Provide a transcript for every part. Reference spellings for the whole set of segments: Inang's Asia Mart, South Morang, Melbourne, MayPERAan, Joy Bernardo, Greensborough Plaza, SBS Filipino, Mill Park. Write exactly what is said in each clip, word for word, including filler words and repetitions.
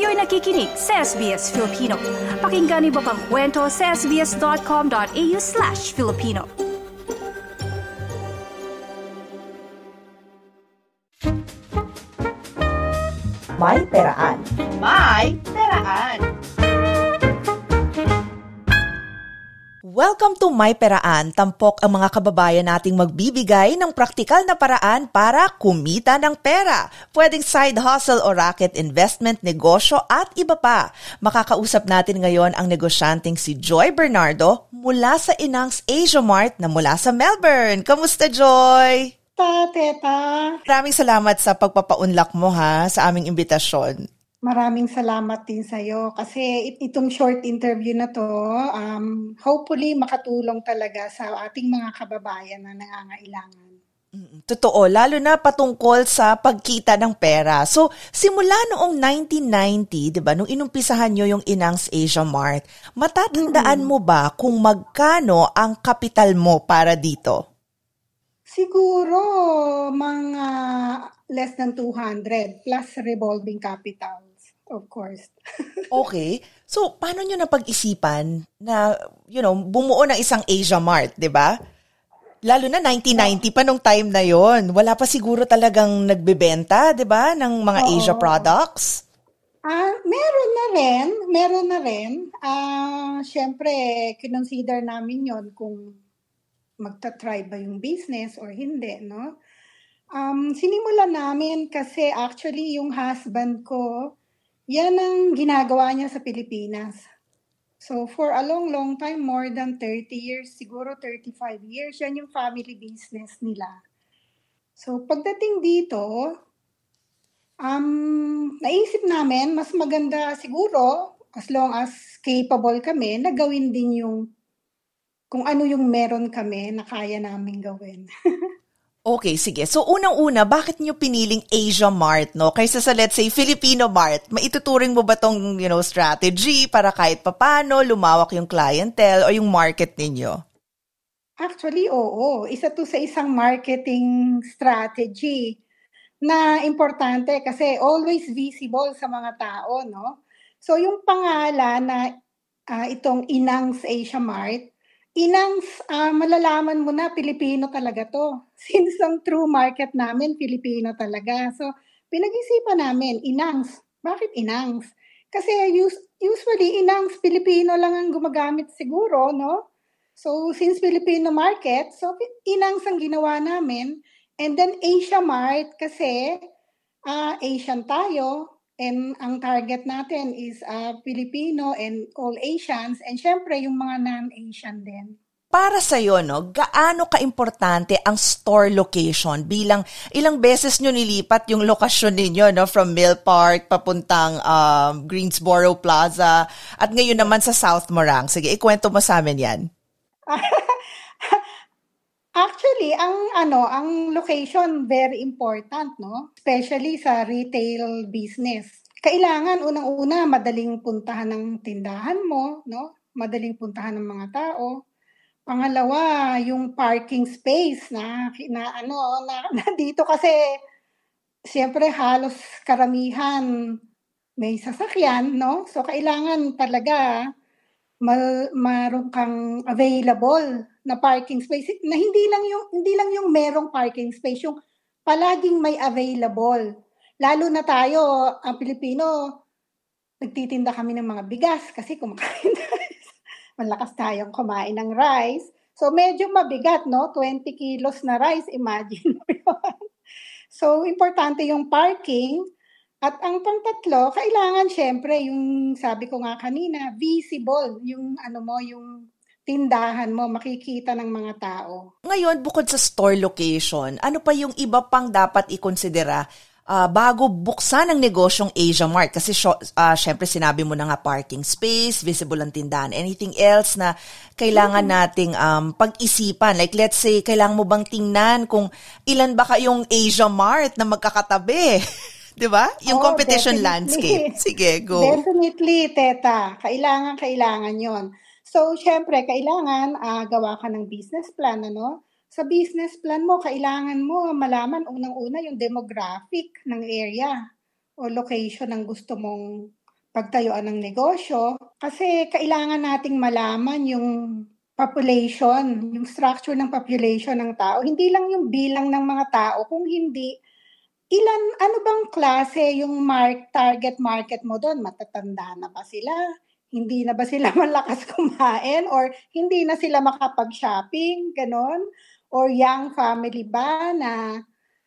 Kayo'y nakikinig sa S B S Filipino. Pakinggan niyo pa ang kwento sa sbs.com.au slash Filipino. May peraan. May peraan. Welcome to MayPERAan. Tampok ang mga kababayan nating magbibigay ng praktikal na paraan para kumita ng pera. Pwedeng side hustle o racket investment, negosyo at iba pa. Makakausap natin ngayon ang negosyanteng si Joy Bernardo mula sa Inang's Asia Mart na mula sa Melbourne. Kamusta, Joy? Ta, teta. Maraming salamat sa pagpapaunlak mo ha sa aming imbitasyon. Maraming salamat din sa'yo kasi itong short interview na to, um, hopefully makatulong talaga sa ating mga kababayan na nangangailangan. Totoo, lalo na patungkol sa pagkita ng pera. So, simula noong nineteen ninety, di ba, nung inumpisahan nyo yung Inang's Asia Mart, matatandaan mm-hmm. mo ba kung magkano ang kapital mo para dito? Siguro, mga less than two hundred plus revolving capital. Of course. Okay. So, paano nyo napag-isipan na, you know, bumuo ng isang Asia Mart, di ba? Lalo na nineteen ninety pa nung time na yon. Wala pa siguro talagang nagbebenta, di ba, ng mga Oo. Asia products? Ah, uh, meron na rin. Meron na rin. Ah, uh, syempre, kinonsider namin yon kung magta-try ba yung business or hindi, no? Um, sinimulan namin kasi actually yung husband ko, yan ang ginagawa niya sa Pilipinas. So for a long, long time, more than thirty years, siguro thirty-five years, yan yung family business nila. So pagdating dito, um, naisip namin, mas maganda siguro, as long as capable kami, na gawin din yung, kung ano yung meron kami na kaya namin gawin. Okay, sige. So, unang-una, bakit niyo piniling Asia Mart, no? Kaysa sa, let's say, Filipino Mart, maituturing mo ba tong, you know, strategy para kahit papano lumawak yung clientele o yung market ninyo? Actually, oo. Isa to sa isang marketing strategy na importante kasi always visible sa mga tao, no? So, yung pangalan na uh, itong Inang's Asia Mart, Inang's, uh, malalaman mo na Pilipino talaga to. Since ang true market namin, Pilipino talaga. So, pinag-isipan namin, Inang's. Bakit Inang's? Kasi us- usually, Inang's, Pilipino lang ang gumagamit siguro, no? So, since Filipino market, so Inang's ang ginawa namin. And then, Asia Mart, kasi uh, Asian tayo. And ang target natin is uh, Filipino and all Asians and syempre yung mga non-Asian din. Para sa'yo, no, gaano kaimportante ang store location bilang ilang beses nyo nilipat yung lokasyon ninyo, no, from Mill Park papuntang um, Greensborough Plaza at ngayon naman sa South Morang. Sige, ikwento mo sa amin yan. Actually, ang ano, ang location very important, no? Especially sa retail business. Kailangan unang-una madaling puntahan ng tindahan mo, no? Madaling puntahan ng mga tao. Pangalawa, yung parking space na na ano, na, na dito kasi siyempre halos karamihan may sasakyan, no? So kailangan talaga mayroon kang available na parking space na hindi lang yung hindi lang yung merong parking space, yung palaging may available. Lalo na tayo, ang Pilipino, nagtitinda kami ng mga bigas kasi kumakain tayo. Malakas tayong kumain ng rice. So medyo mabigat, no? twenty kilos na rice, imagine mo yun. So importante yung parking. At ang pangtatlo, kailangan syempre yung sabi ko nga kanina, visible yung ano mo, yung tindahan mo, makikita ng mga tao. Ngayon, bukod sa store location, ano pa yung iba pang dapat ikonsidera uh, bago buksan ang negosyong Asia Mart? Kasi uh, syempre sinabi mo na nga parking space, visible ang tindahan, anything else na kailangan mm-hmm. nating um, pag-isipan? Like let's say, kailangan mo bang tingnan kung ilan ba kayong Asia Mart na magkakatabi? Diba? Yung oh, competition definitely. Landscape. Sige, go. Definitely, teta. Kailangan, kailangan yon. So, syempre, kailangan uh, gawa ka ng business plan, ano? Sa business plan mo, kailangan mo malaman unang-una yung demographic ng area o location ng gusto mong pagtayuan ng negosyo kasi kailangan nating malaman yung population, yung structure ng population ng tao. Hindi lang yung bilang ng mga tao, kung hindi, ilan, ano bang klase yung mark, target market mo doon? Matatanda na ba sila? Hindi na ba sila malakas kumain? Or hindi na sila makapag-shopping? Ganon? Or young family ba na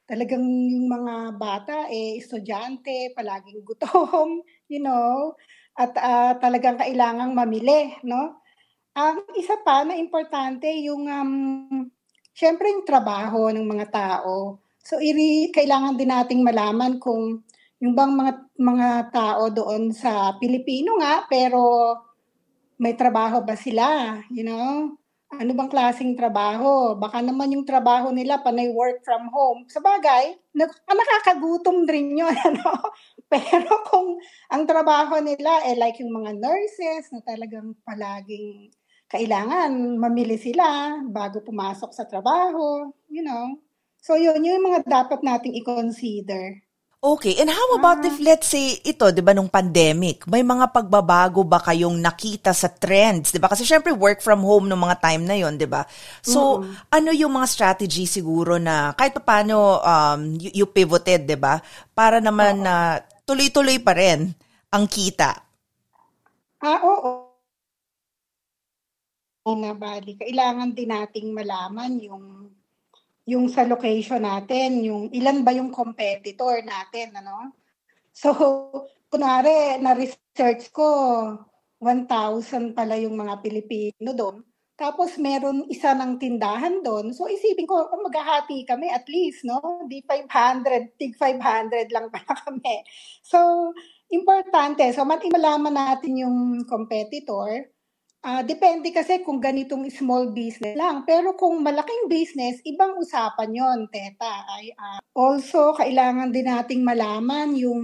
talagang yung mga bata, eh, estudyante, palaging gutom, you know? At uh, talagang kailangang mamili, no? Ang isa pa na importante yung, um, syempre yung trabaho ng mga tao. So, iri, kailangan din nating malaman kung yung bang mga, mga tao doon sa Pilipino nga, pero may trabaho ba sila, you know? Ano bang klaseng trabaho? Baka naman yung trabaho nila panay work from home. Sa bagay, nakakagutom rin yun, ano? Pero kung ang trabaho nila, eh, like yung mga nurses na talagang palaging kailangan mamili sila bago pumasok sa trabaho, you know. So yun, yun yung mga dapat nating i-consider. Okay, and how about ah. if let's say ito, 'di ba nung pandemic, may mga pagbabago ba kayong nakita sa trends, 'di ba? Kasi syempre work from home nung mga time na 'yon, 'di ba? So, mm-hmm. ano yung mga strategy siguro na kahit paano um you, you pivoted, 'di ba? Para naman na uh, tuloy-tuloy pa rin ang kita. Ah, oo. Inabali. Kailangan din nating malaman yung yung sa location natin, yung ilan ba yung competitor natin, ano? So, kunwari, na-research ko, one thousand pala yung mga Pilipino doon. Tapos, meron isa ng tindahan doon. So, isipin ko, oh, maghahati kami at least, no? Di five hundred, tig five hundred lang pala kami. So, importante. So, malaman natin yung competitor. Uh, depende kasi kung ganitong small business lang. Pero kung malaking business, ibang usapan yon, teta. Ay, uh, also, kailangan din nating malaman yung,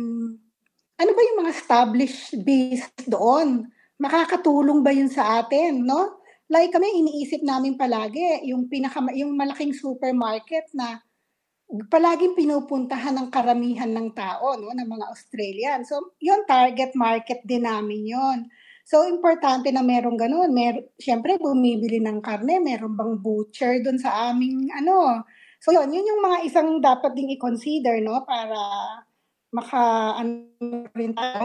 ano ba yung mga established business doon? Makakatulong ba yun sa atin, no? Like kami, iniisip namin palagi, yung, pinaka, yung malaking supermarket na palaging pinupuntahan ng karamihan ng tao, no? Ng mga Australian. So, yun, target market din namin yun. So, importante na merong ganun. Mer- Siyempre, bumibili ng karne, meron bang butcher doon sa aming ano. So, yun, yun yung mga isang dapat ding i-consider, no? Para maka, ano,